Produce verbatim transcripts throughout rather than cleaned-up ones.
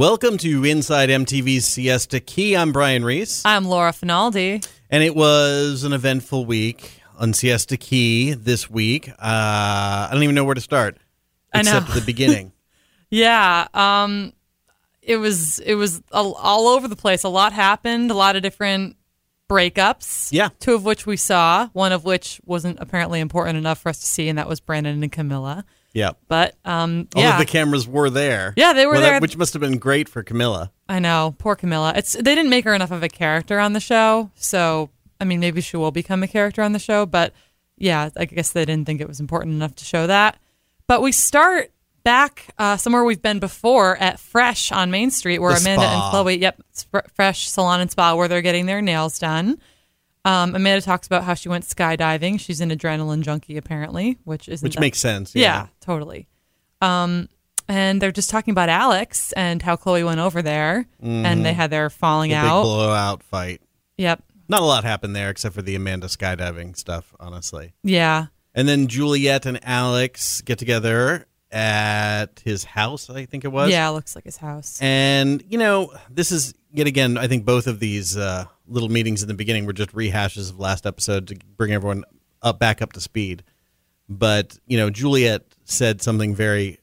Welcome to Inside M T V's Siesta Key. I'm Brian Reese. I'm Laura Finaldi. And it was an eventful week on Siesta Key this week. Uh, I don't even know where to start. Except I know. At the beginning. Yeah. Um, it was it was all over the place. A lot happened. A lot of different breakups. Yeah. Two of which we saw. One of which wasn't apparently important enough for us to see, and that was Brandon and Camilla. Yeah. But, um, yeah. All of the cameras were there. Yeah, they were well, there. That, which must have been great for Camilla. I know. Poor Camilla. It's They didn't make her enough of a character on the show. So, I mean, maybe she will become a character on the show. But, yeah, I guess they didn't think it was important enough to show that. But we start back uh, somewhere we've been before at Fresh on Main Street, where the Amanda spa. and Chloe, yep, Fresh Salon and Spa, where they're getting their nails done. Um, Amanda talks about how she went skydiving. She's an adrenaline junkie, apparently, which is which that, makes sense. Yeah, yeah totally. Um, and they're just talking about Alex and how Chloe went over there, mm-hmm. and they had their falling the out, big blowout fight. Yep. Not a lot happened there except for the Amanda skydiving stuff, honestly. Yeah. And then Juliet and Alex get together at his house. I think it was. Yeah, it looks like his house. And you know, this is yet again. I think both of these. Uh, little meetings in the beginning were just rehashes of last episode to bring everyone up back up to speed. But, you know, Juliet said something very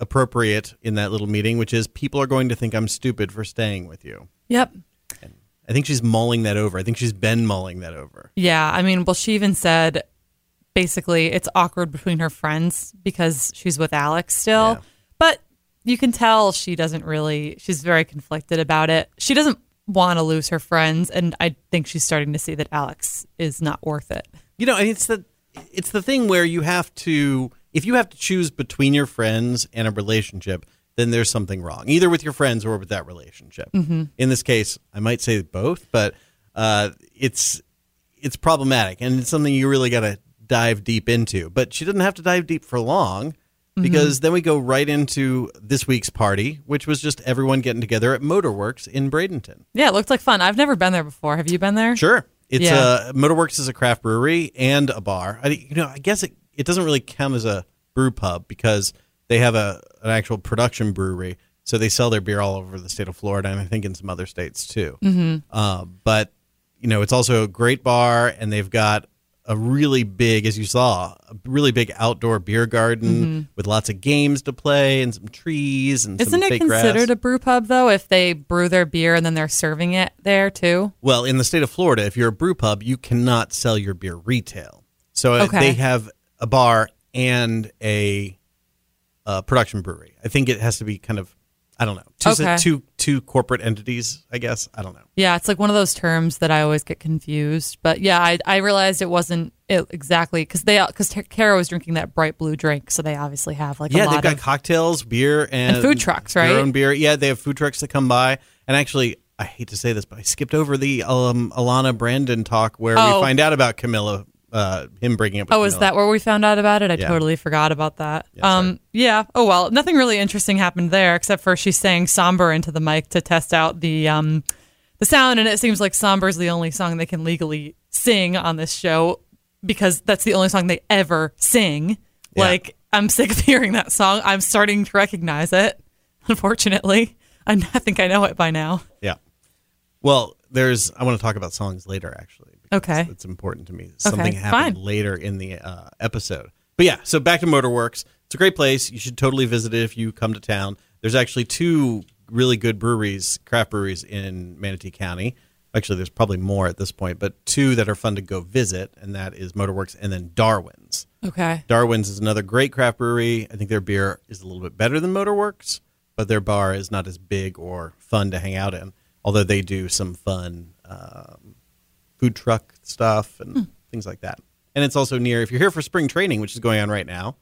appropriate in that little meeting, which is people are going to think I'm stupid for staying with you. Yep. And I think she's mulling that over. I think she's been mulling that over. Yeah. I mean, well, she even said basically it's awkward between her friends because she's with Alex still, yeah. but you can tell she doesn't really, she's very conflicted about it. She doesn't want to lose her friends, and I think she's starting to see that Alex is not worth it. You know, it's the it's the thing where you have to, if you have to choose between your friends and a relationship, then there's something wrong, either with your friends or with that relationship. Mm-hmm. In this case, I might say both, but uh, it's it's problematic, and it's something you really got to dive deep into. But she doesn't have to dive deep for long, because mm-hmm. then we go right into this week's party, which was just everyone getting together at Motorworks in Bradenton. Yeah, it looked like fun. I've never been there before. Have you been there? Sure. It's yeah. a, Motorworks is a craft brewery and a bar. I, you know, I guess it, it doesn't really count as a brew pub because they have a an actual production brewery, so they sell their beer all over the state of Florida and I think in some other states too. Mm-hmm. Uh, but, you know, it's also a great bar, and they've got a really big, as you saw, a really big outdoor beer garden mm-hmm. with lots of games to play and some trees and Isn't some fake grass. Isn't it considered a brew pub, though, if they brew their beer and then they're serving it there, too? Well, in the state of Florida, if you're a brew pub, you cannot sell your beer retail. So okay. they have a bar and a uh, production brewery. I think it has to be kind of, I don't know, two, okay. two, two corporate entities, I guess. I don't know. Yeah, it's like one of those terms that I always get confused. But yeah, I, I realized it wasn't it exactly, because they because Kara was drinking that bright blue drink, so they obviously have like yeah, a lot of... Yeah, they've got cocktails, beer, and... And food trucks, right? Their own beer. Yeah, they have food trucks that come by. And actually, I hate to say this, but I skipped over the um, Alana Brandon talk where oh. we find out about Camilla, uh, him breaking up with Oh, Camilla. Is that where we found out about it? I yeah. totally forgot about that. Yeah, um, yeah. Oh, well, nothing really interesting happened there, except for she sang Somber into the mic to test out the... Um, The sound, and it seems like Somber's the only song they can legally sing on this show because that's the only song they ever sing. Yeah. Like, I'm sick of hearing that song. I'm starting to recognize it, unfortunately. I think I know it by now. Yeah. Well, there's, I want to talk about songs later, actually. Okay. It's important to me. Something okay, happened fine. later in the uh, episode. But yeah, so back to Motorworks. It's a great place. You should totally visit it if you come to town. There's actually two really good breweries, craft breweries in Manatee County. Actually, there's probably more at this point, but two that are fun to go visit, and that is Motorworks and then Darwin's. Okay. Darwin's is another great craft brewery. I think their beer is a little bit better than Motorworks, but their bar is not as big or fun to hang out in, although they do some fun um, food truck stuff and hmm. things like that. And it's also near, if you're here for spring training, which is going on right now,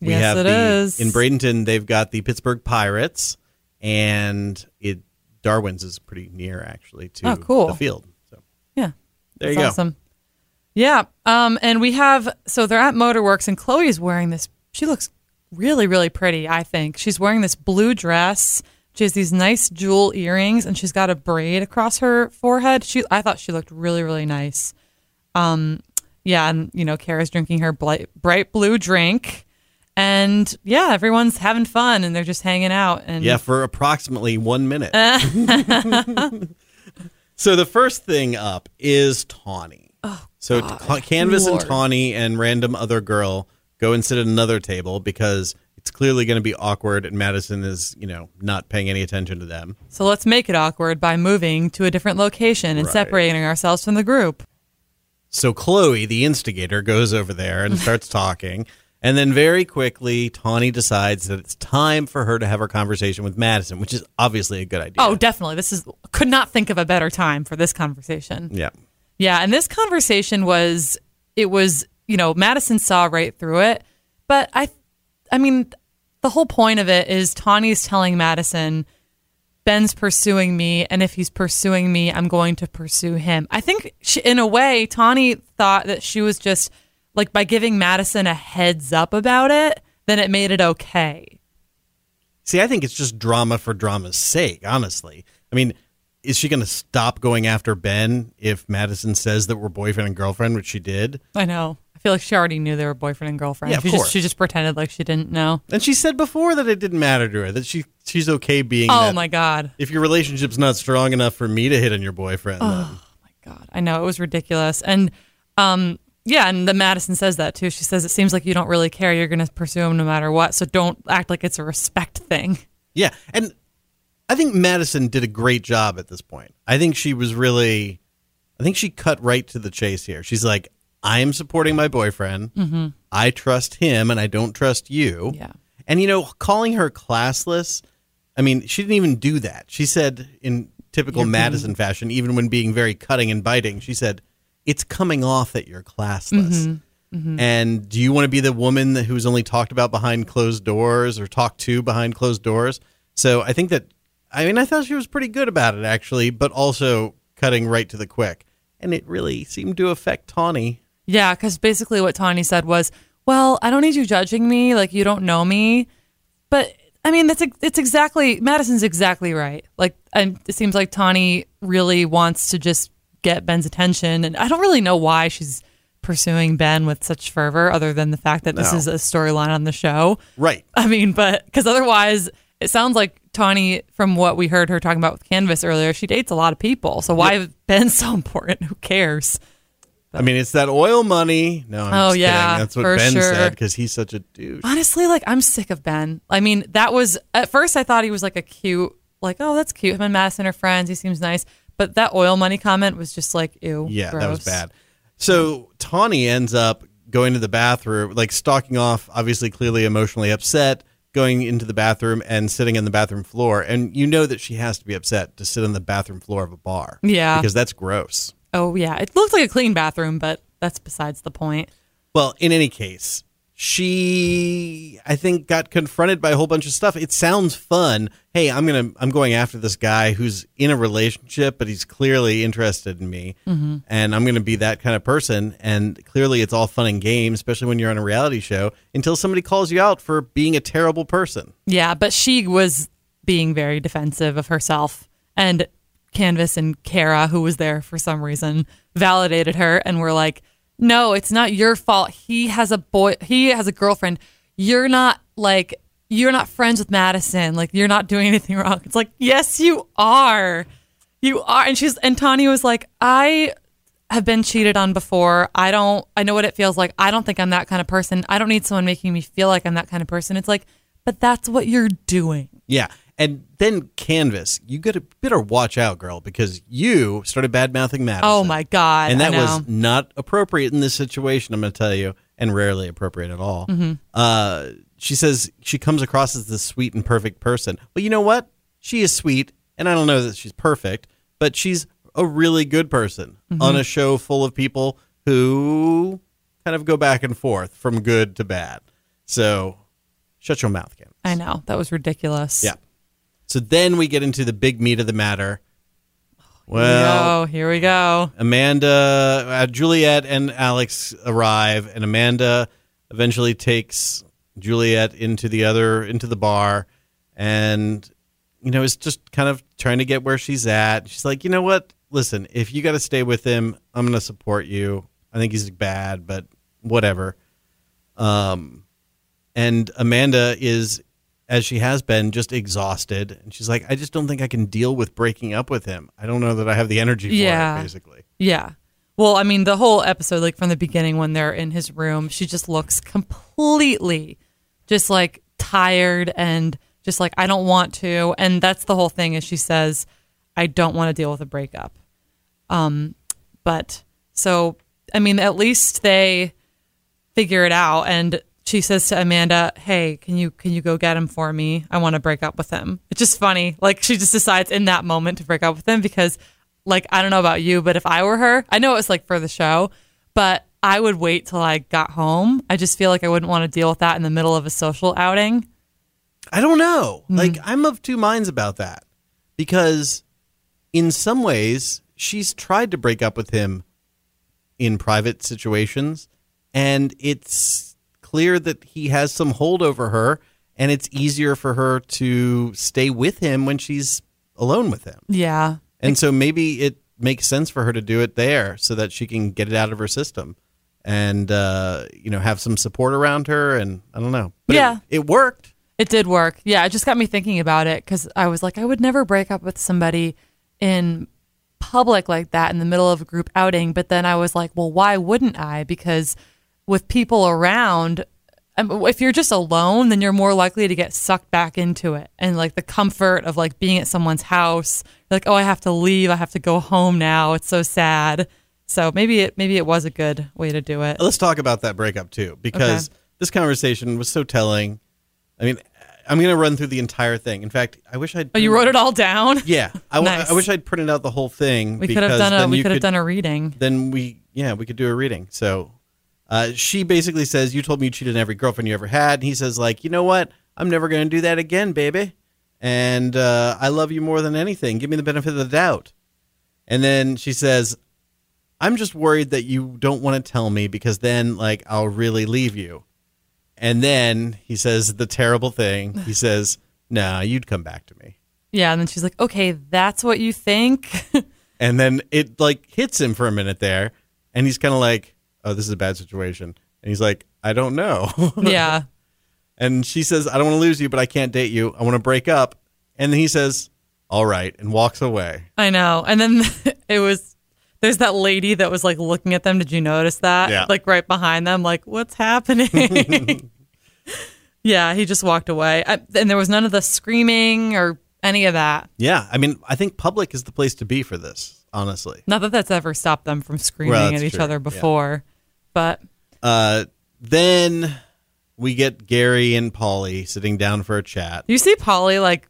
we yes, have it the, is. in Bradenton, they've got the Pittsburgh Pirates. And it Darwin's is pretty near, actually, to oh, cool. the field. So yeah, there you go. Awesome. Yeah, um, and we have so they're at Motorworks, and Chloe's wearing this. She looks really, really pretty. I think she's wearing this blue dress. She has these nice jewel earrings, and she's got a braid across her forehead. She, I thought she looked really, really nice. Um, yeah, and you know, Kara's drinking her bright, bright blue drink. And yeah, everyone's having fun and they're just hanging out. And yeah, for approximately one minute. So the first thing up is Tawny. Oh, so God, Canvas Lord. and Tawny and random other girl go and sit at another table because it's clearly going to be awkward and Madison is, you know, not paying any attention to them. So let's make it awkward by moving to a different location and right. separating ourselves from the group. So Chloe, the instigator, goes over there and starts talking. And then very quickly, Tawny decides that it's time for her to have her conversation with Madison, which is obviously a good idea. Oh, definitely. This is could not think of a better time for this conversation. Yeah. Yeah. And this conversation was, it was, you know, Madison saw right through it. But I, I mean, the whole point of it is Tawny's telling Madison, Ben's pursuing me. And if he's pursuing me, I'm going to pursue him. I think she, in a way, Tawny thought that she was just, like, by giving Madison a heads up about it, then it made it okay. See, I think it's just drama for drama's sake, honestly. I mean, is she going to stop going after Ben if Madison says that we're boyfriend and girlfriend, which she did? I know. I feel like she already knew they were boyfriend and girlfriend. Yeah, of she, course. Just, she just pretended like she didn't know. And she said before that it didn't matter to her, that she she's okay being Oh, that, my God. If your relationship's not strong enough for me to hit on your boyfriend. Oh, then. My God. I know. It was ridiculous. And, um... yeah, and the Madison says that, too. She says, it seems like you don't really care. You're going to pursue him no matter what, so don't act like it's a respect thing. Yeah, and I think Madison did a great job at this point. I think she was really, I think she cut right to the chase here. She's like, I am supporting my boyfriend. Mm-hmm. I trust him, and I don't trust you. Yeah. And, you know, calling her classless, I mean, she didn't even do that. She said, in typical You're Madison kidding. fashion, even when being very cutting and biting, she said, it's coming off that you're classless. Mm-hmm, mm-hmm. And do you want to be the woman that, who's only talked about behind closed doors or talked to behind closed doors? So I think that, I mean, I thought she was pretty good about it, actually, but also cutting right to the quick. And it really seemed to affect Tawny. Yeah, because basically what Tawny said was, well, I don't need you judging me. Like, you don't know me. But, I mean, that's it's exactly, Madison's exactly right. Like, and it seems like Tawny really wants to just get Ben's attention, and I don't really know why she's pursuing Ben with such fervor other than the fact that no. this is a storyline on the show. Right. I mean, but because otherwise it sounds like Tawny, from what we heard her talking about with Canvas earlier, she dates a lot of people, so why yep. is Ben so important? Who cares? But, I mean, it's that oil money. No, I'm oh, just yeah, kidding. That's what Ben sure. said, because he's such a douche. Honestly, like, I'm sick of Ben. I mean, that was, at first I thought he was like a cute, like, oh, that's cute. Him and Madison are friends. He seems nice. But that oil money comment was just like, ew. Yeah, gross. That was bad. So Tawny ends up going to the bathroom, like stalking off, obviously clearly emotionally upset, going into the bathroom and sitting on the bathroom floor. And you know that she has to be upset to sit on the bathroom floor of a bar. Yeah. Because that's gross. Oh, yeah. It looked like a clean bathroom, but that's besides the point. Well, in any case, she, I think, got confronted by a whole bunch of stuff. It sounds fun. Hey, I'm gonna, I'm going after this guy who's in a relationship, but he's clearly interested in me, mm-hmm. and I'm gonna be that kind of person. And clearly, it's all fun and games, especially when you're on a reality show. Until somebody calls you out for being a terrible person. Yeah, but she was being very defensive of herself, and Canvas and Kara, who was there for some reason, validated her and were like, no, it's not your fault. He has a boy. He has a girlfriend. You're not like you're not friends with Madison. Like, you're not doing anything wrong. It's like, yes, you are. You are. And she's and Tawny was like, I have been cheated on before. I don't I know what it feels like. I don't think I'm that kind of person. I don't need someone making me feel like I'm that kind of person. It's like, but that's what you're doing. Yeah. And then Canvas, you gotta better watch out, girl, because you started bad-mouthing Madison. Oh, my God. And that was not appropriate in this situation, I'm going to tell you, and rarely appropriate at all. Mm-hmm. Uh, she says she comes across as this sweet and perfect person. Well, you know what? She is sweet, and I don't know that she's perfect, but she's a really good person mm-hmm. on a show full of people who kind of go back and forth from good to bad. So shut your mouth, Canvas. I know. That was ridiculous. Yeah. So then we get into the big meat of the matter. Well, here we go. Here we go. Amanda, uh, Juliet and Alex arrive, and Amanda eventually takes Juliet into the other, into the bar, and, you know, is just kind of trying to get where she's at. She's like, you know what? Listen, if you got to stay with him, I'm going to support you. I think he's bad, but whatever. Um, And Amanda is, as she has been, just exhausted. And she's like, I just don't think I can deal with breaking up with him. I don't know that I have the energy for yeah. it, basically. Yeah. Well, I mean, the whole episode, like from the beginning when they're in his room, she just looks completely just like tired and just like, I don't want to. And that's the whole thing is she says, I don't want to deal with a breakup. Um, but so, I mean, at least they figure it out. And she says to Amanda, hey, can you can you go get him for me? I want to break up with him. It's just funny. Like, she just decides in that moment to break up with him because, like, I don't know about you, but if I were her, I know it was, like, for the show, but I would wait till I got home. I just feel like I wouldn't want to deal with that in the middle of a social outing. I don't know. Mm-hmm. Like, I'm of two minds about that because in some ways she's tried to break up with him in private situations, and it's clear that he has some hold over her, and it's easier for her to stay with him when she's alone with him. Yeah. And so maybe it makes sense for her to do it there so that she can get it out of her system and, uh, you know, have some support around her. And I don't know. But yeah. It, it worked. It did work. Yeah. It just got me thinking about it because I was like, I would never break up with somebody in public like that in the middle of a group outing. But then I was like, well, why wouldn't I? Because with people around, if you're just alone, then you're more likely to get sucked back into it. And like the comfort of like being at someone's house, like, oh, I have to leave. I have to go home now. It's so sad. So maybe it maybe it was a good way to do it. Let's talk about that breakup too, because okay. this conversation was so telling. I mean, I'm going to run through the entire thing. In fact, I wish I'd... Oh, you wrote it all down? Yeah. I, nice. I wish I'd printed out the whole thing. We could have done a, we could have done a reading. Then we, yeah, we could do a reading. So... Uh, she basically says, you told me you cheated on every girlfriend you ever had. And he says, like, you know what? I'm never going to do that again, baby. And uh, I love you more than anything. Give me the benefit of the doubt. And then she says, I'm just worried that you don't want to tell me because then, like, I'll really leave you. And then he says the terrible thing. He says, nah, you'd come back to me. Yeah. And then she's like, okay, that's what you think. And then it, like, hits him for a minute there. And he's kind of like, oh, this is a bad situation. And he's like, I don't know. Yeah. And she says, I don't want to lose you, but I can't date you. I want to break up. And then he says, all right, and walks away. I know. And then it was, there's that lady that was like looking at them. Did you notice that? Yeah. Like right behind them, like, what's happening? Yeah, he just walked away. I, and there was none of the screaming or any of that. Yeah. I mean, I think public is the place to be for this, honestly. Not that that's ever stopped them from screaming well, at each true. other before. Yeah. But uh, then we get Gary and Pauly sitting down for a chat. You see Pauly like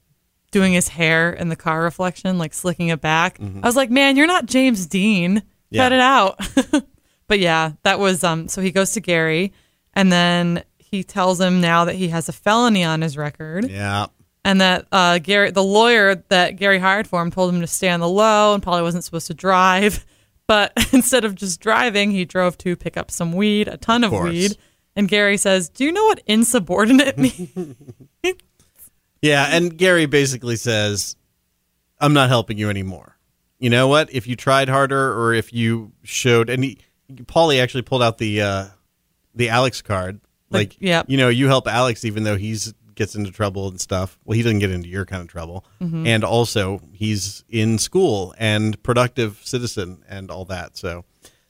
doing his hair in the car reflection, like slicking it back. Mm-hmm. I was like, man, you're not James Dean. Yeah. Cut it out. But yeah, that was um. So he goes to Gary and then he tells him now that he has a felony on his record. Yeah. And that uh, Gary, the lawyer that Gary hired for him told him to stay on the low and Pauly wasn't supposed to drive. But instead of just driving, he drove to pick up some weed, a ton of, of weed. And Gary says, do you know what insubordinate means? Yeah, and Gary basically says, I'm not helping you anymore. You know what? If you tried harder or if you showed... And he, Pauly actually pulled out the uh, the Alex card. Like, like yeah. you know, you help Alex even though he's gets into trouble and stuff. Well, he doesn't get into your kind of trouble. Mm-hmm. And also he's in school and productive citizen and all that. So,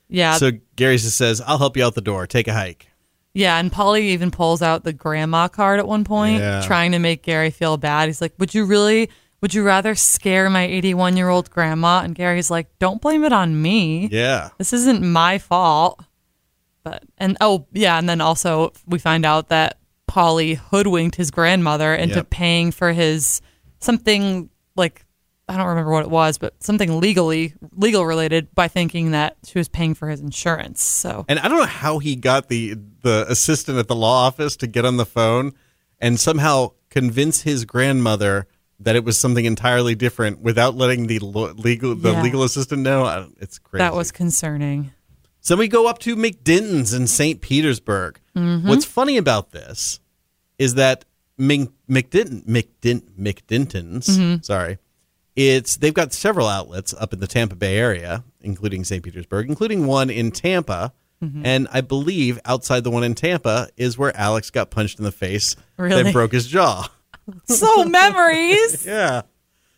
yeah. So Gary just says, I'll help you out the door. Take a hike. Yeah. And Pauly even pulls out the grandma card at one point, yeah. trying to make Gary feel bad. He's like, would you really, would you rather scare my eighty-one year old grandma? And Gary's like, don't blame it on me. Yeah. This isn't my fault. But, and oh yeah. And then also we find out that Pauly hoodwinked his grandmother into yep. paying for his something like, I don't remember what it was, but something legally legal related by thinking that she was paying for his insurance. So, and I don't know how he got the the assistant at the law office to get on the phone and somehow convince his grandmother that it was something entirely different without letting the lo- legal the yeah. legal assistant know. It's crazy. That was concerning. So we go up to McDinton's in Saint Petersburg. Mm-hmm. What's funny about this is that Mc, McDinton, McDin, McDinton's, mm-hmm. sorry, it's they've got several outlets up in the Tampa Bay area, including Saint Petersburg, including one in Tampa. Mm-hmm. And I believe outside the one in Tampa is where Alex got punched in the face really? and broke his jaw. So memories. Yeah.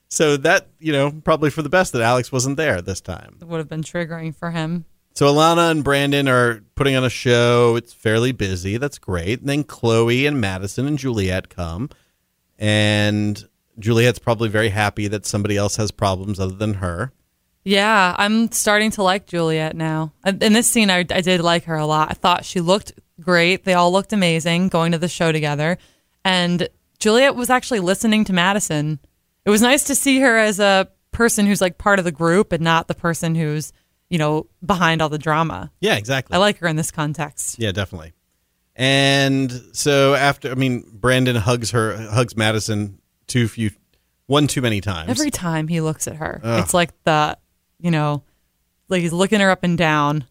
So that, you know, probably for the best that Alex wasn't there this time. It would have been triggering for him. So Alana and Brandon are putting on a show. It's fairly busy. That's great. And then Chloe and Madison and Juliet come. And Juliet's probably very happy that somebody else has problems other than her. Yeah, I'm starting to like Juliet now. In this scene, I, I did like her a lot. I thought she looked great. They all looked amazing going to the show together. And Juliet was actually listening to Madison. It was nice to see her as a person who's like part of the group and not the person who's, you know, behind all the drama. Yeah, exactly. I like her in this context. Yeah, definitely. And so after, I mean, Brandon hugs her, hugs Madison too few, one too many times. Every time he looks at her, Ugh. it's like the... You know, like he's looking her up and down.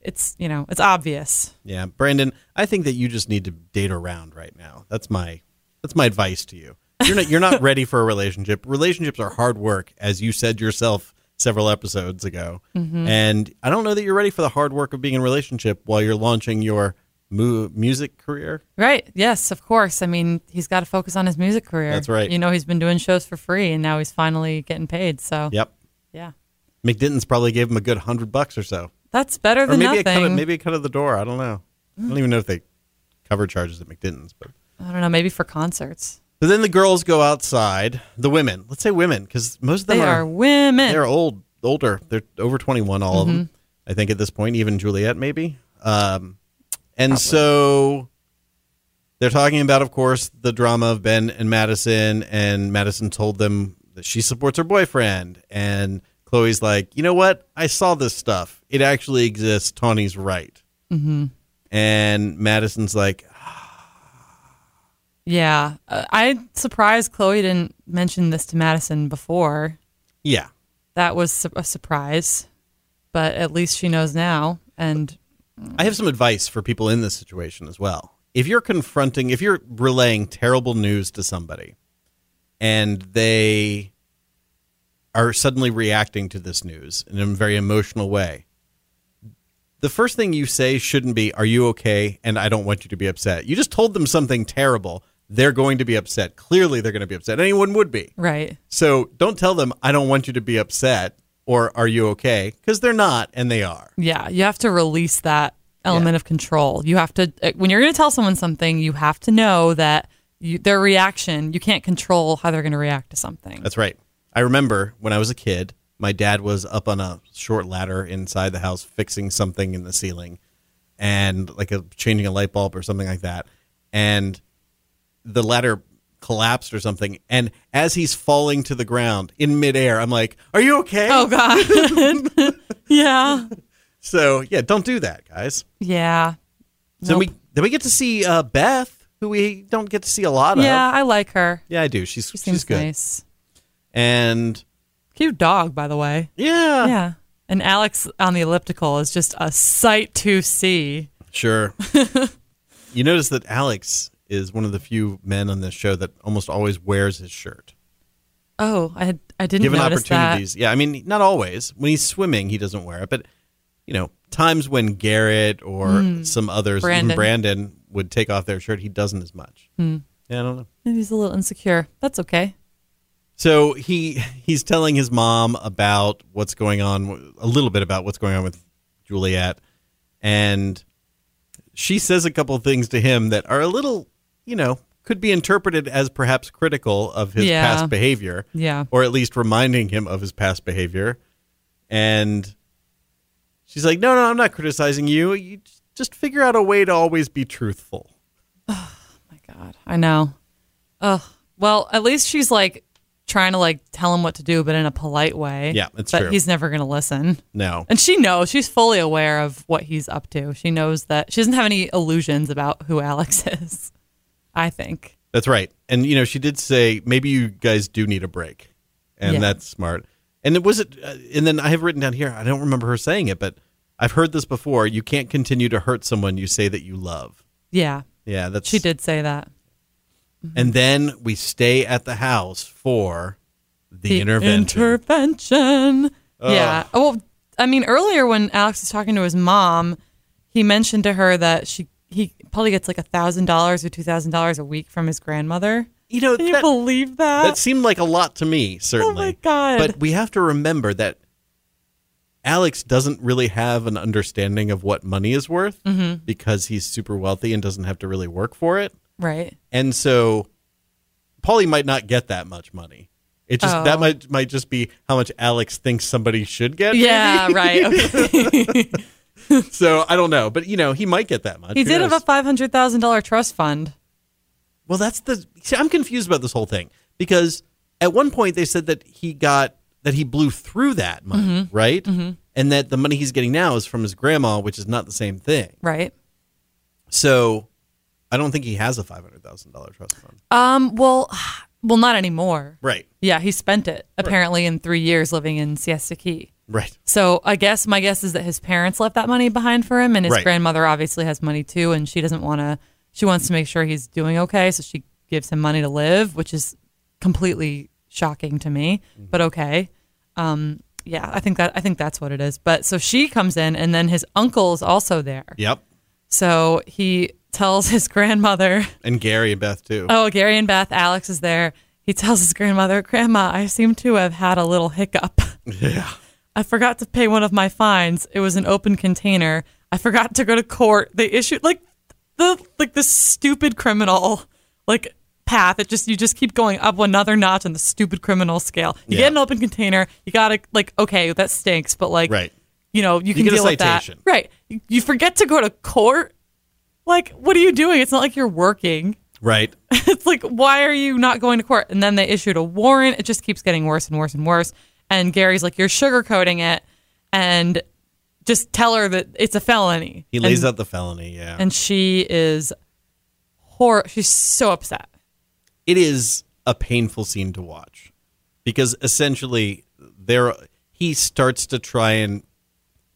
It's, you know, it's obvious. Yeah. Brandon, I think that you just need to date around right now. That's my, that's my advice to you. You're not, you're not ready for a relationship. Relationships are hard work, as you said yourself several episodes ago. Mm-hmm. And I don't know that you're ready for the hard work of being in a relationship while you're launching your mu- music career. Right. Yes, of course. I mean, he's got to focus on his music career. That's right. You know, he's been doing shows for free and now he's finally getting paid. So, yep. Yeah. McDinton's probably gave him a good hundred bucks or so. That's better than or maybe nothing. A cut, maybe a cut of the door. I don't know. Mm. I don't even know if they cover charges at McDinton's. But I don't know. Maybe for concerts. But then the girls go outside. The women. Let's say women, because most of them they are, are women. They're old, older. They're over twenty-one, all mm-hmm. of them, I think, at this point. Even Juliet, maybe. Um, and probably. So they're talking about, of course, the drama of Ben and Madison. And Madison told them that she supports her boyfriend. And Chloe's like, you know what? I saw this stuff. It actually exists. Tawny's right. Mm-hmm. And Madison's like, ah. Yeah. Uh, I'm surprised Chloe didn't mention this to Madison before. Yeah. That was su- a surprise, but at least she knows now. And I have some advice for people in this situation as well. If you're confronting, if you're relaying terrible news to somebody and they are suddenly reacting to this news in a very emotional way, the first thing you say shouldn't be, are you okay? And I don't want you to be upset. You just told them something terrible. They're going to be upset. Clearly they're going to be upset. Anyone would be. Right. So don't tell them, I don't want you to be upset or are you okay? Because they're not and they are. Yeah. You have to release that element yeah. of control. You have to, when you're going to tell someone something, you have to know that you, their reaction, you can't control how they're going to react to something. That's right. I remember when I was a kid, my dad was up on a short ladder inside the house fixing something in the ceiling and like a, changing a light bulb or something like that. And the ladder collapsed or something. And as he's falling to the ground in midair, I'm like, are you okay? Oh, God. Yeah. So, yeah, don't do that, guys. Yeah. So nope. we, then we get to see uh, Beth, who we don't get to see a lot yeah, of. Yeah, I like her. Yeah, I do. She's, she seems she's good. Nice. And cute dog, by the way. Yeah. Yeah. And Alex on the elliptical is just a sight to see. Sure. You notice that Alex is one of the few men on this show that almost always wears his shirt. Oh, I had, I didn't Given notice opportunities. That. Yeah, I mean, not always. When he's swimming, he doesn't wear it. But, you know, times when Garrett or mm. some others, Brandon. even Brandon, would take off their shirt, he doesn't as much. Mm. Yeah, I don't know. Maybe he's a little insecure. That's okay. So he he's telling his mom about what's going on, a little bit about what's going on with Juliet. And she says a couple of things to him that are a little, you know, could be interpreted as perhaps critical of his yeah. past behavior. Yeah. Or at least reminding him of his past behavior. And she's like, no, no, I'm not criticizing you. You just figure out a way to always be truthful. Oh, my God. I know. Ugh. Well, at least she's like trying to like tell him what to do, but in a polite way. Yeah, that's true. But he's never going to listen. No. And she knows. She's fully aware of what he's up to. She knows that. She doesn't have any illusions about who Alex is, I think. That's right. And, you know, she did say, maybe you guys do need a break. And yeah. that's smart. And it was, it, uh, and then I have written down here, I don't remember her saying it, but I've heard this before. You can't continue to hurt someone you say that you love. Yeah. Yeah. That's. She did say that. And then we stay at the house for the, the intervention. Intervention. Ugh. Yeah. Well, I mean, earlier when Alex was talking to his mom, he mentioned to her that she he probably gets like a thousand dollars or two thousand dollars a week from his grandmother. You know, can you that, believe that? That seemed like a lot to me, certainly. Oh my God! But we have to remember that Alex doesn't really have an understanding of what money is worth mm-hmm. because he's super wealthy and doesn't have to really work for it. Right. And so Paulie might not get that much money. It just oh. that might might just be how much Alex thinks somebody should get. Yeah, maybe. Right. Okay. So I don't know, but you know, he might get that much. He Who did knows? Have a five hundred thousand dollars trust fund. Well, that's the see, I'm confused about this whole thing because at one point they said that he got that he blew through that money, mm-hmm. right? Mm-hmm. And that the money he's getting now is from his grandma, which is not the same thing. Right. So I don't think he has a five hundred thousand dollars trust fund. Um, well, well, not anymore. Right. Yeah, he spent it, apparently, right. in three years living in Siesta Key. Right. So I guess my guess is that his parents left that money behind for him, and his right. grandmother obviously has money, too, and she doesn't want to, she wants to make sure he's doing okay, so she gives him money to live, which is completely shocking to me, mm-hmm. but okay. Um, yeah, I think that I think that's what it is. But so she comes in, and then his uncle's also there. Yep. So he tells his grandmother, and Gary and Beth too. Oh, Gary and Beth. Alex is there. He tells his grandmother, "Grandma, I seem to have had a little hiccup. Yeah, I forgot to pay one of my fines. It was an open container. I forgot to go to court. They issued like the like the stupid criminal like." path. It just you just keep going up another notch on the stupid criminal scale. You yeah. get an open container, you gotta like, okay, that stinks, but like right. you know, you, you can deal with that. Right. You forget to go to court. Like, what are you doing? It's not like you're working. Right. It's like, why are you not going to court? And then they issued a warrant. It just keeps getting worse and worse and worse. And Gary's like, you're sugarcoating it and just tell her that it's a felony. He lays and, out the felony, yeah. And she is hor she's so upset. It is a painful scene to watch because essentially there he starts to try and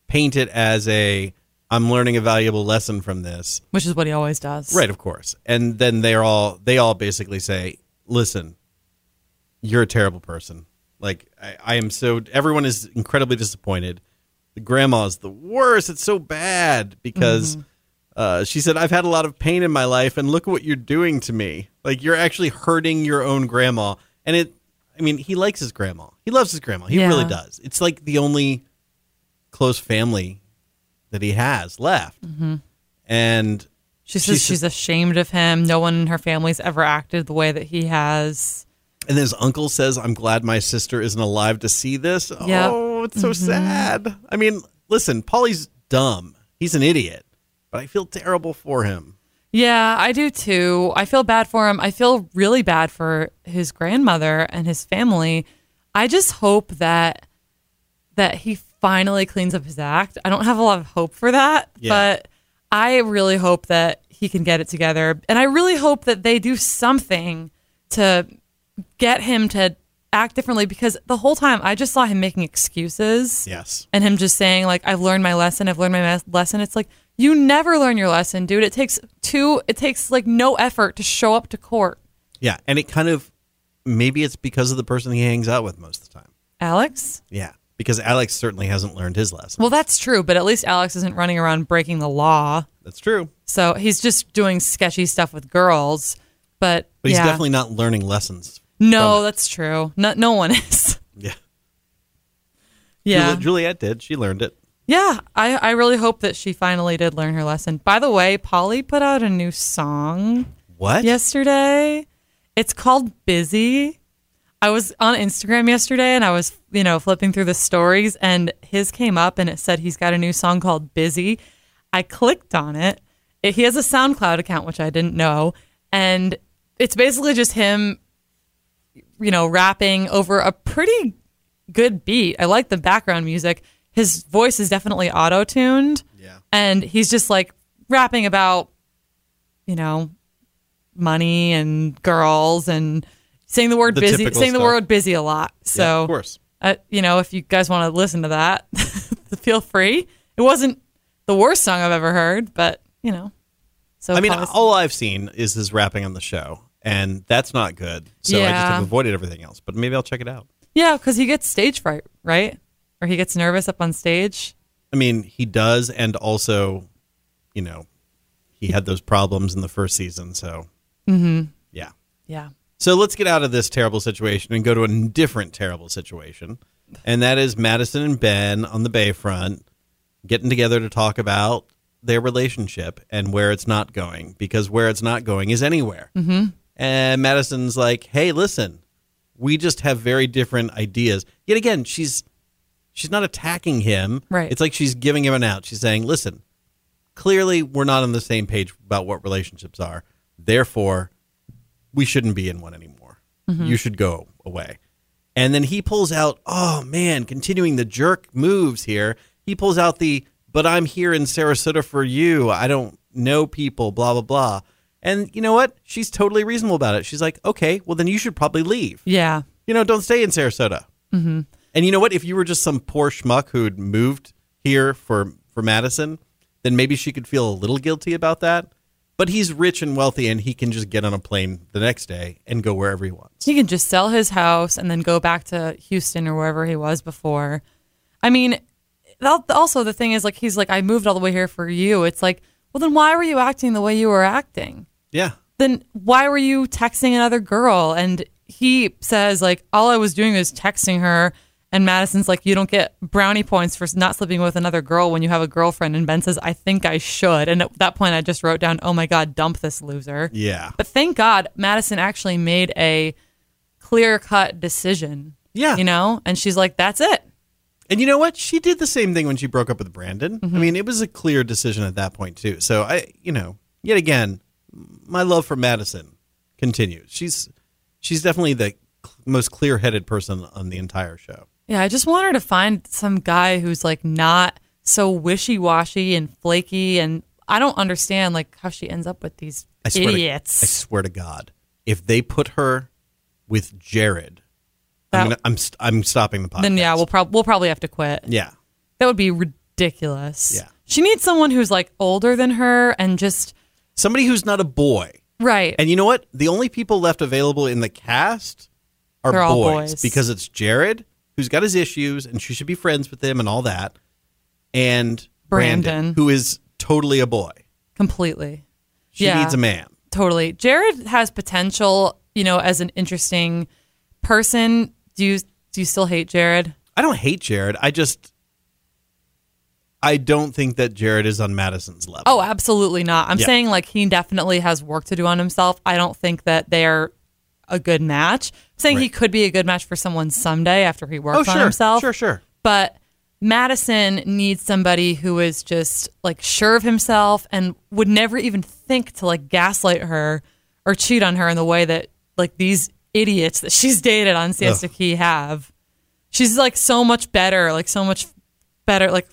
paint it as a I'm learning a valuable lesson from this, which is what he always does. Right, of course. And then they're all they all basically say, listen, you're a terrible person. Like I, I am so everyone is incredibly disappointed. The grandma is the worst. It's so bad because mm-hmm. Uh, she said, I've had a lot of pain in my life, and look what you're doing to me. Like, you're actually hurting your own grandma. And it, I mean, he likes his grandma. He loves his grandma. He yeah. really does. It's like the only close family that he has left. Mm-hmm. And she says she's, she's ashamed of him. No one in her family's ever acted the way that he has. And his uncle says, I'm glad my sister isn't alive to see this. Yep. Oh, it's so mm-hmm. sad. I mean, listen, Paulie's dumb. He's an idiot. But I feel terrible for him. Yeah, I do too. I feel bad for him. I feel really bad for his grandmother and his family. I just hope that that he finally cleans up his act. I don't have a lot of hope for that, yeah. but I really hope that he can get it together. And I really hope that they do something to get him to act differently, because the whole time I just saw him making excuses. Yes. And him just saying, like, I've learned my lesson. I've learned my lesson. It's like, you never learn your lesson, dude. It takes two, it takes like no effort to show up to court. Yeah. And it kind of, maybe it's because of the person he hangs out with most of the time. Alex? Yeah. Because Alex certainly hasn't learned his lesson. Well, that's true. But at least Alex isn't running around breaking the law. That's true. So he's just doing sketchy stuff with girls. But, but he's yeah. definitely not learning lessons. No, that's true. No, no one is. Yeah. Yeah. Juliet did. She learned it. Yeah, I, I really hope that she finally did learn her lesson. By the way, Paulie put out a new song What? yesterday. It's called Busy. I was on Instagram yesterday and I was, you know, flipping through the stories, and his came up and it said he's got a new song called Busy. I clicked on it. it he has a SoundCloud account, which I didn't know. And it's basically just him, you know, rapping over a pretty good beat. I like the background music. His voice is definitely auto-tuned, yeah. and he's just like rapping about, you know, money and girls and saying the word the busy, saying stuff. the word busy a lot. So, yeah, of course, uh, you know, if you guys want to listen to that, feel free. It wasn't the worst song I've ever heard, but you know, so I mean, was- all I've seen is his rapping on the show, and that's not good. So yeah. I just have avoided everything else. But maybe I'll check it out. Yeah, because he gets stage fright, right? Or he gets nervous up on stage. I mean, he does, and also you know, he had those problems in the first season. So, mm-hmm. yeah. Yeah. So let's get out of this terrible situation and go to a different terrible situation. And that is Madison and Ben on the Bayfront getting together to talk about their relationship and where it's not going, because where it's not going is anywhere. Mm-hmm. And Madison's like, hey, listen, we just have very different ideas. Yet again, she's she's not attacking him. Right. It's like she's giving him an out. She's saying, listen, clearly we're not on the same page about what relationships are. Therefore, we shouldn't be in one anymore. Mm-hmm. You should go away. And then he pulls out, oh, man, continuing the jerk moves here. He pulls out the, but I'm here in Sarasota for you. I don't know people, blah, blah, blah. And you know what? She's totally reasonable about it. She's like, okay, well, then you should probably leave. Yeah. You know, don't stay in Sarasota. Mm-hmm. And you know what? If you were just some poor schmuck who'd moved here for, for Madison, then maybe she could feel a little guilty about that. But he's rich and wealthy, and he can just get on a plane the next day and go wherever he wants. He can just sell his house and then go back to Houston or wherever he was before. I mean, also the thing is, like, he's like, I moved all the way here for you. It's like, well, then why were you acting the way you were acting? Yeah. Then why were you texting another girl? And he says, like, all I was doing was texting her. And Madison's like, you don't get brownie points for not sleeping with another girl when you have a girlfriend. And Ben says, I think I should. And at that point, I just wrote down, oh, my God, dump this loser. Yeah. But thank God Madison actually made a clear-cut decision. Yeah. You know? And she's like, that's it. And you know what? She did the same thing when she broke up with Brandon. Mm-hmm. I mean, it was a clear decision at that point, too. So, I, you know, yet again, my love for Madison continues. She's, she's definitely the cl- most clear-headed person on the entire show. Yeah, I just want her to find some guy who's like not so wishy-washy and flaky, and I don't understand like how she ends up with these I idiots. To, I swear to God, if they put her with Jared, that, I'm, gonna, I'm I'm stopping the podcast. Then yeah, we'll probably we'll probably have to quit. Yeah, that would be ridiculous. Yeah, she needs someone who's like older than her and just somebody who's not a boy, right? And you know what? The only people left available in the cast are boys, all boys because it's Jared, who's got his issues, and she should be friends with him and all that, and Brandon, Brandon who is totally a boy. Completely. She yeah, needs a man. Totally. Jared has potential, you know, as an interesting person. Do you do you still hate Jared? I don't hate Jared. I just, I don't think that Jared is on Madison's level. Oh, absolutely not. I'm yeah. saying, like, he definitely has work to do on himself. I don't think that they're a good match. I'm saying right. he could be a good match for someone someday after he works oh, sure, on himself. Sure, sure. But Madison needs somebody who is just like sure of himself and would never even think to like gaslight her or cheat on her in the way that like these idiots that she's dated on Siesta Key have. She's like so much better, like so much better, like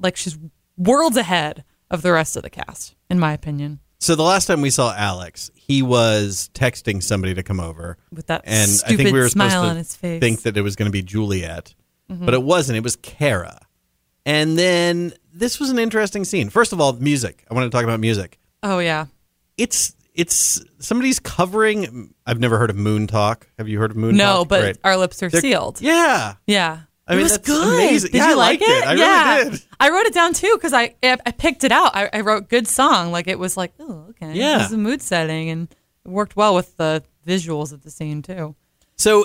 like she's worlds ahead of the rest of the cast, in my opinion. So the last time we saw Alex, he was texting somebody to come over. With that and stupid I think we were supposed smile to on his face. Think that it was going to be Juliet, mm-hmm. but it wasn't. It was Kara. And then this was an interesting scene. First of all, music. I want to talk about music. Oh, yeah. It's it's somebody's covering. I've never heard of Moon Talk. Have you heard of Moon no, Talk? No, but right. Our Lips Are They're, Sealed. Yeah. Yeah. I mean, it was good. Amazing. Did yeah, you like it? it? I yeah. really did. I wrote it down too because I I picked it out. I, I wrote good song. Like it was like, oh, okay. Yeah. It was a mood setting and it worked well with the visuals of the scene too. So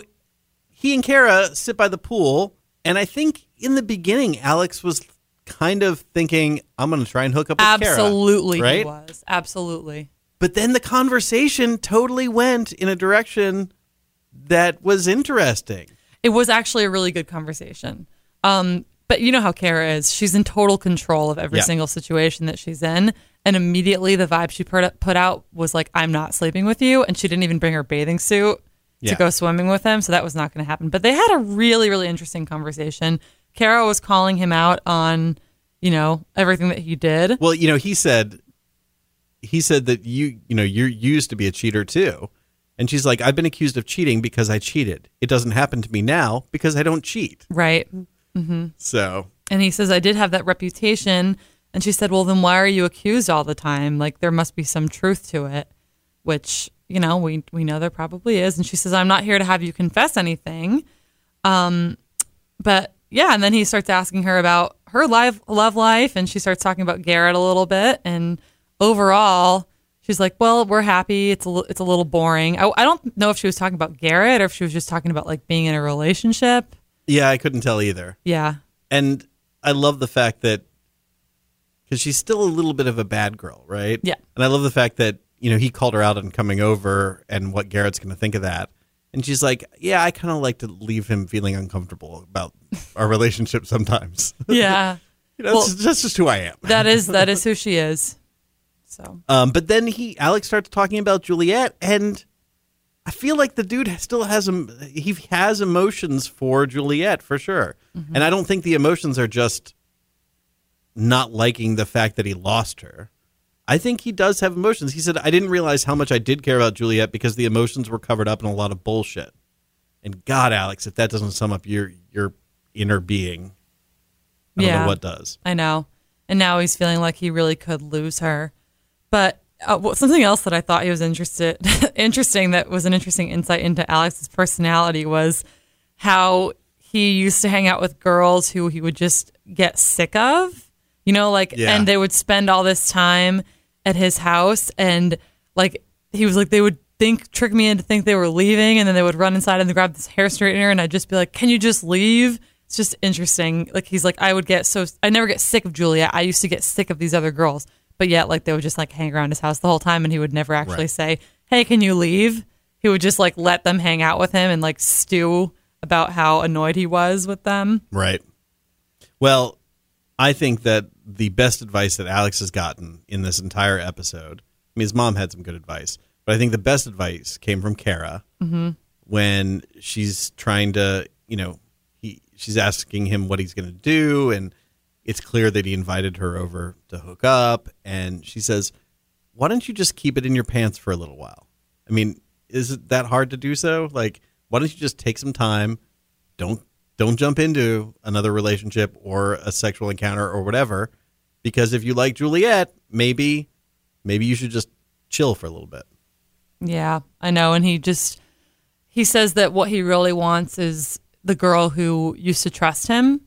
he and Kara sit by the pool. And I think in the beginning, Alex was kind of thinking, I'm going to try and hook up with Kara. Absolutely. Right? He was. Absolutely. But then the conversation totally went in a direction that was interesting. It was actually a really good conversation. Um, but you know how Kara is. She's in total control of every yeah. single situation that she's in. And immediately the vibe she put out was like, I'm not sleeping with you. And she didn't even bring her bathing suit yeah. to go swimming with him. So that was not going to happen. But they had a really, really interesting conversation. Kara was calling him out on, you know, everything that he did. Well, you know, he said, he said that you, you know, you used to be a cheater too. And she's like, I've been accused of cheating because I cheated. It doesn't happen to me now because I don't cheat. Right. Mm-hmm. So. And he says, I did have that reputation. And she said, well, then why are you accused all the time? Like, there must be some truth to it, which, you know, we we know there probably is. And she says, I'm not here to have you confess anything. Um, but, yeah, and then he starts asking her about her live, love life, and she starts talking about Garrett a little bit. And overall, she's like, well, we're happy. It's a, it's a little boring. I, I don't know if she was talking about Garrett or if she was just talking about like being in a relationship. Yeah, I couldn't tell either. Yeah. And I love the fact that, because she's still a little bit of a bad girl, right? Yeah. And I love the fact that, you know, he called her out on coming over and what Garrett's going to think of that. And she's like, yeah, I kind of like to leave him feeling uncomfortable about our relationship sometimes. Yeah. You know, well, that's, that's just who I am. that is that is who she is. So, um, but then he Alex starts talking about Juliet, and I feel like the dude still has he has emotions for Juliet for sure, mm-hmm. and I don't think the emotions are just not liking the fact that he lost her. I think he does have emotions. He said, I didn't realize how much I did care about Juliet because the emotions were covered up in a lot of bullshit. And God, Alex, if that doesn't sum up your your inner being, I don't yeah, know what does. I know. And now he's feeling like he really could lose her. But uh, well, something else that I thought he was interested interesting that was an interesting insight into Alex's personality was how he used to hang out with girls who he would just get sick of. You know, like, yeah. and they would spend all this time at his house, and like, he was like, they would think, trick me into think they were leaving, and then they would run inside and grab this hair straightener, and I'd just be like, can you just leave? It's just interesting. Like, he's like, I would get so, I never get sick of Julia. I used to get sick of these other girls, but yet, like, they would just like hang around his house the whole time, and he would never actually right. say, hey, can you leave? He would just like let them hang out with him and like stew about how annoyed he was with them. Right. Well, I think that the best advice that Alex has gotten in this entire episode, I mean, his mom had some good advice, but I think the best advice came from Kara mm-hmm. when she's trying to, you know, he she's asking him what he's going to do, and it's clear that he invited her over to hook up, and she says, why don't you just keep it in your pants for a little while? I mean, is it that hard to do so? Like, why don't you just take some time, don't Don't jump into another relationship or a sexual encounter or whatever, because if you like Juliet, maybe maybe you should just chill for a little bit. Yeah, I know. And he just, he says that what he really wants is the girl who used to trust him.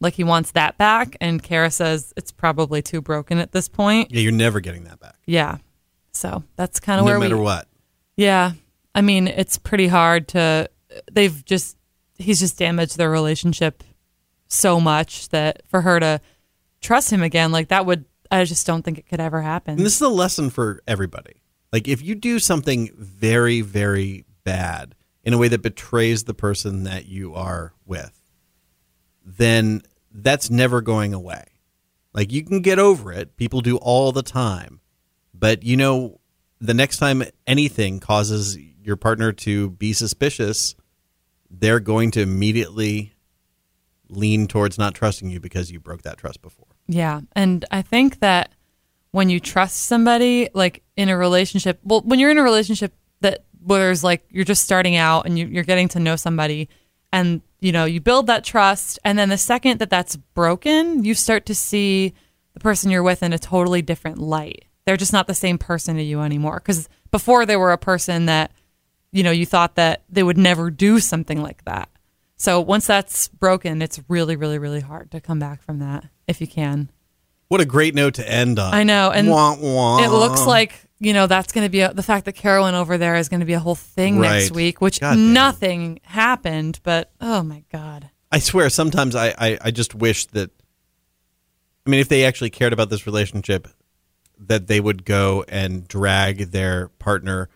Like, he wants that back. And Kara says it's probably too broken at this point. Yeah, you're never getting that back. Yeah. So that's kind of where we... No matter what. Yeah. I mean, it's pretty hard to... They've just... He's just damaged their relationship so much that for her to trust him again, like that would, I just don't think it could ever happen. And this is a lesson for everybody. Like, if you do something very, very bad in a way that betrays the person that you are with, then that's never going away. Like, you can get over it. People do all the time. But, you know, the next time anything causes your partner to be suspicious, they're going to immediately lean towards not trusting you because you broke that trust before. Yeah. And I think that when you trust somebody, like in a relationship, well, when you're in a relationship that where there's like, you're just starting out and you, you're getting to know somebody, and you know, you build that trust. And then the second that that's broken, you start to see the person you're with in a totally different light. They're just not the same person to you anymore. 'Cause before they were a person that, you know, you thought that they would never do something like that. So once that's broken, it's really, really, really hard to come back from that if you can. What a great note to end on. I know. And wah, wah. It looks like, you know, that's going to be a, the fact that Carolyn over there is going to be a whole thing right. next week, which God nothing damn. happened. But, oh, my God. I swear, sometimes I, I, I just wish that, I mean, if they actually cared about this relationship, that they would go and drag their partner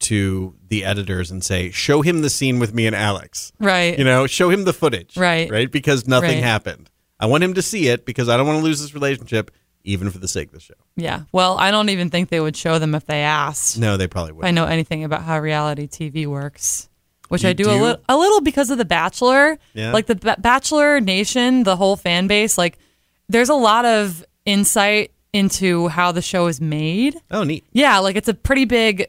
to the editors and say, show him the scene with me and Alex. Right. You know, show him the footage. Right. Right. Because nothing right. happened. I want him to see it because I don't want to lose this relationship, even for the sake of the show. Yeah. Well, I don't even think they would show them if they asked. No, they probably wouldn't. I know anything about how reality T V works, which you I do, do? A, li- a little because of The Bachelor. Yeah. Like the B- Bachelor Nation, the whole fan base, like there's a lot of insight into how the show is made. Oh, neat. Yeah. Like it's a pretty big...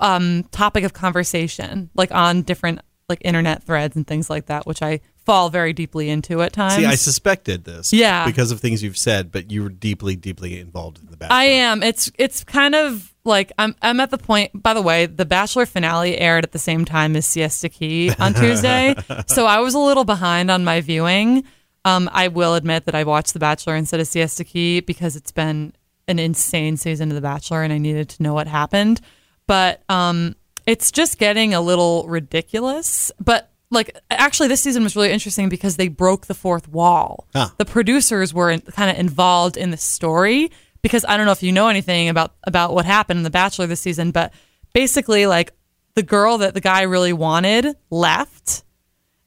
Um, topic of conversation, like on different like internet threads and things like that, which I fall very deeply into at times. See, I suspected this, yeah, because of things you've said, but you were deeply, deeply involved in The Bachelor. I am. It's it's kind of like I'm I'm at the point. By the way, The Bachelor finale aired at the same time as Siesta Key on Tuesday, so I was a little behind on my viewing. Um, I will admit that I watched The Bachelor instead of Siesta Key because it's been an insane season of The Bachelor and I needed to know what happened. But um, it's just getting a little ridiculous. But like, actually, this season was really interesting because they broke the fourth wall. Huh. The producers were in, kind of involved in the story because I don't know if you know anything about, about what happened in The Bachelor this season, but basically, like, the girl that the guy really wanted left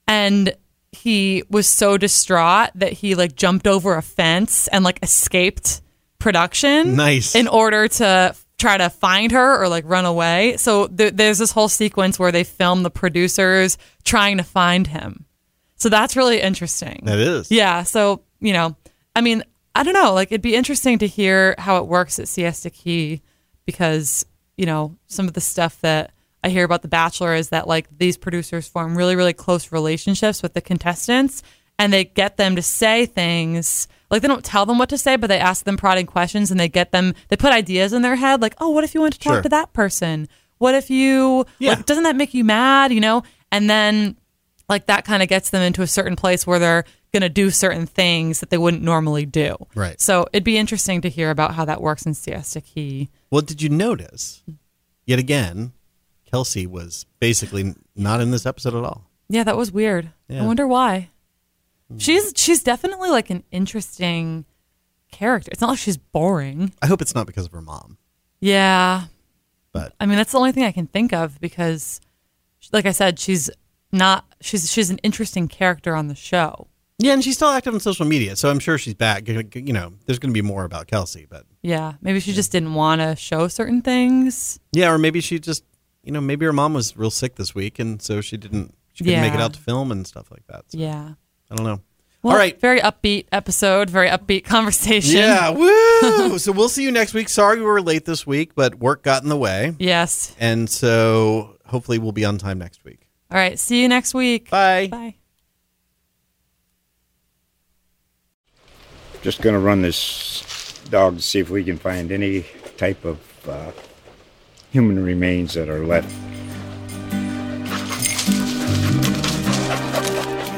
and he was so distraught that he like jumped over a fence and like escaped production. Nice. In order to try to find her or like run away. So th- there's this whole sequence where they film the producers trying to find him. So that's really interesting. That is. Yeah. So, you know, I mean, I don't know, like it'd be interesting to hear how it works at Siesta Key because, you know, some of the stuff that I hear about The Bachelor is that like these producers form really, really close relationships with the contestants and they get them to say things like they don't tell them what to say, but they ask them prodding questions and they get them, they put ideas in their head like, oh, what if you went to talk sure. to that person? What if you, yeah. like, doesn't that make you mad? You know? And then like that kind of gets them into a certain place where they're going to do certain things that they wouldn't normally do. Right. So it'd be interesting to hear about how that works in Siesta Key. Well, did you notice yet again? Kelsey was basically not in this episode at all. Yeah, that was weird. Yeah. I wonder why. She's she's definitely like an interesting character. It's not like she's boring. I hope it's not because of her mom. Yeah. But I mean, that's the only thing I can think of because, like I said, she's not she's she's an interesting character on the show. Yeah, and she's still active on social media, so I'm sure she's back. You know, there's going to be more about Kelsey, but yeah, maybe she yeah. just didn't want to show certain things. Yeah, or maybe she just. You know, maybe her mom was real sick this week, and so she didn't, she couldn't yeah. make it out to film and stuff like that. So. Yeah. I don't know. Well, all right. Very upbeat episode, very upbeat conversation. Yeah. Woo! So we'll see you next week. Sorry we were late this week, but work got in the way. Yes. And so hopefully we'll be on time next week. All right. See you next week. Bye. Bye. Just going to run this dog to see if we can find any type of... Uh, human remains that are left.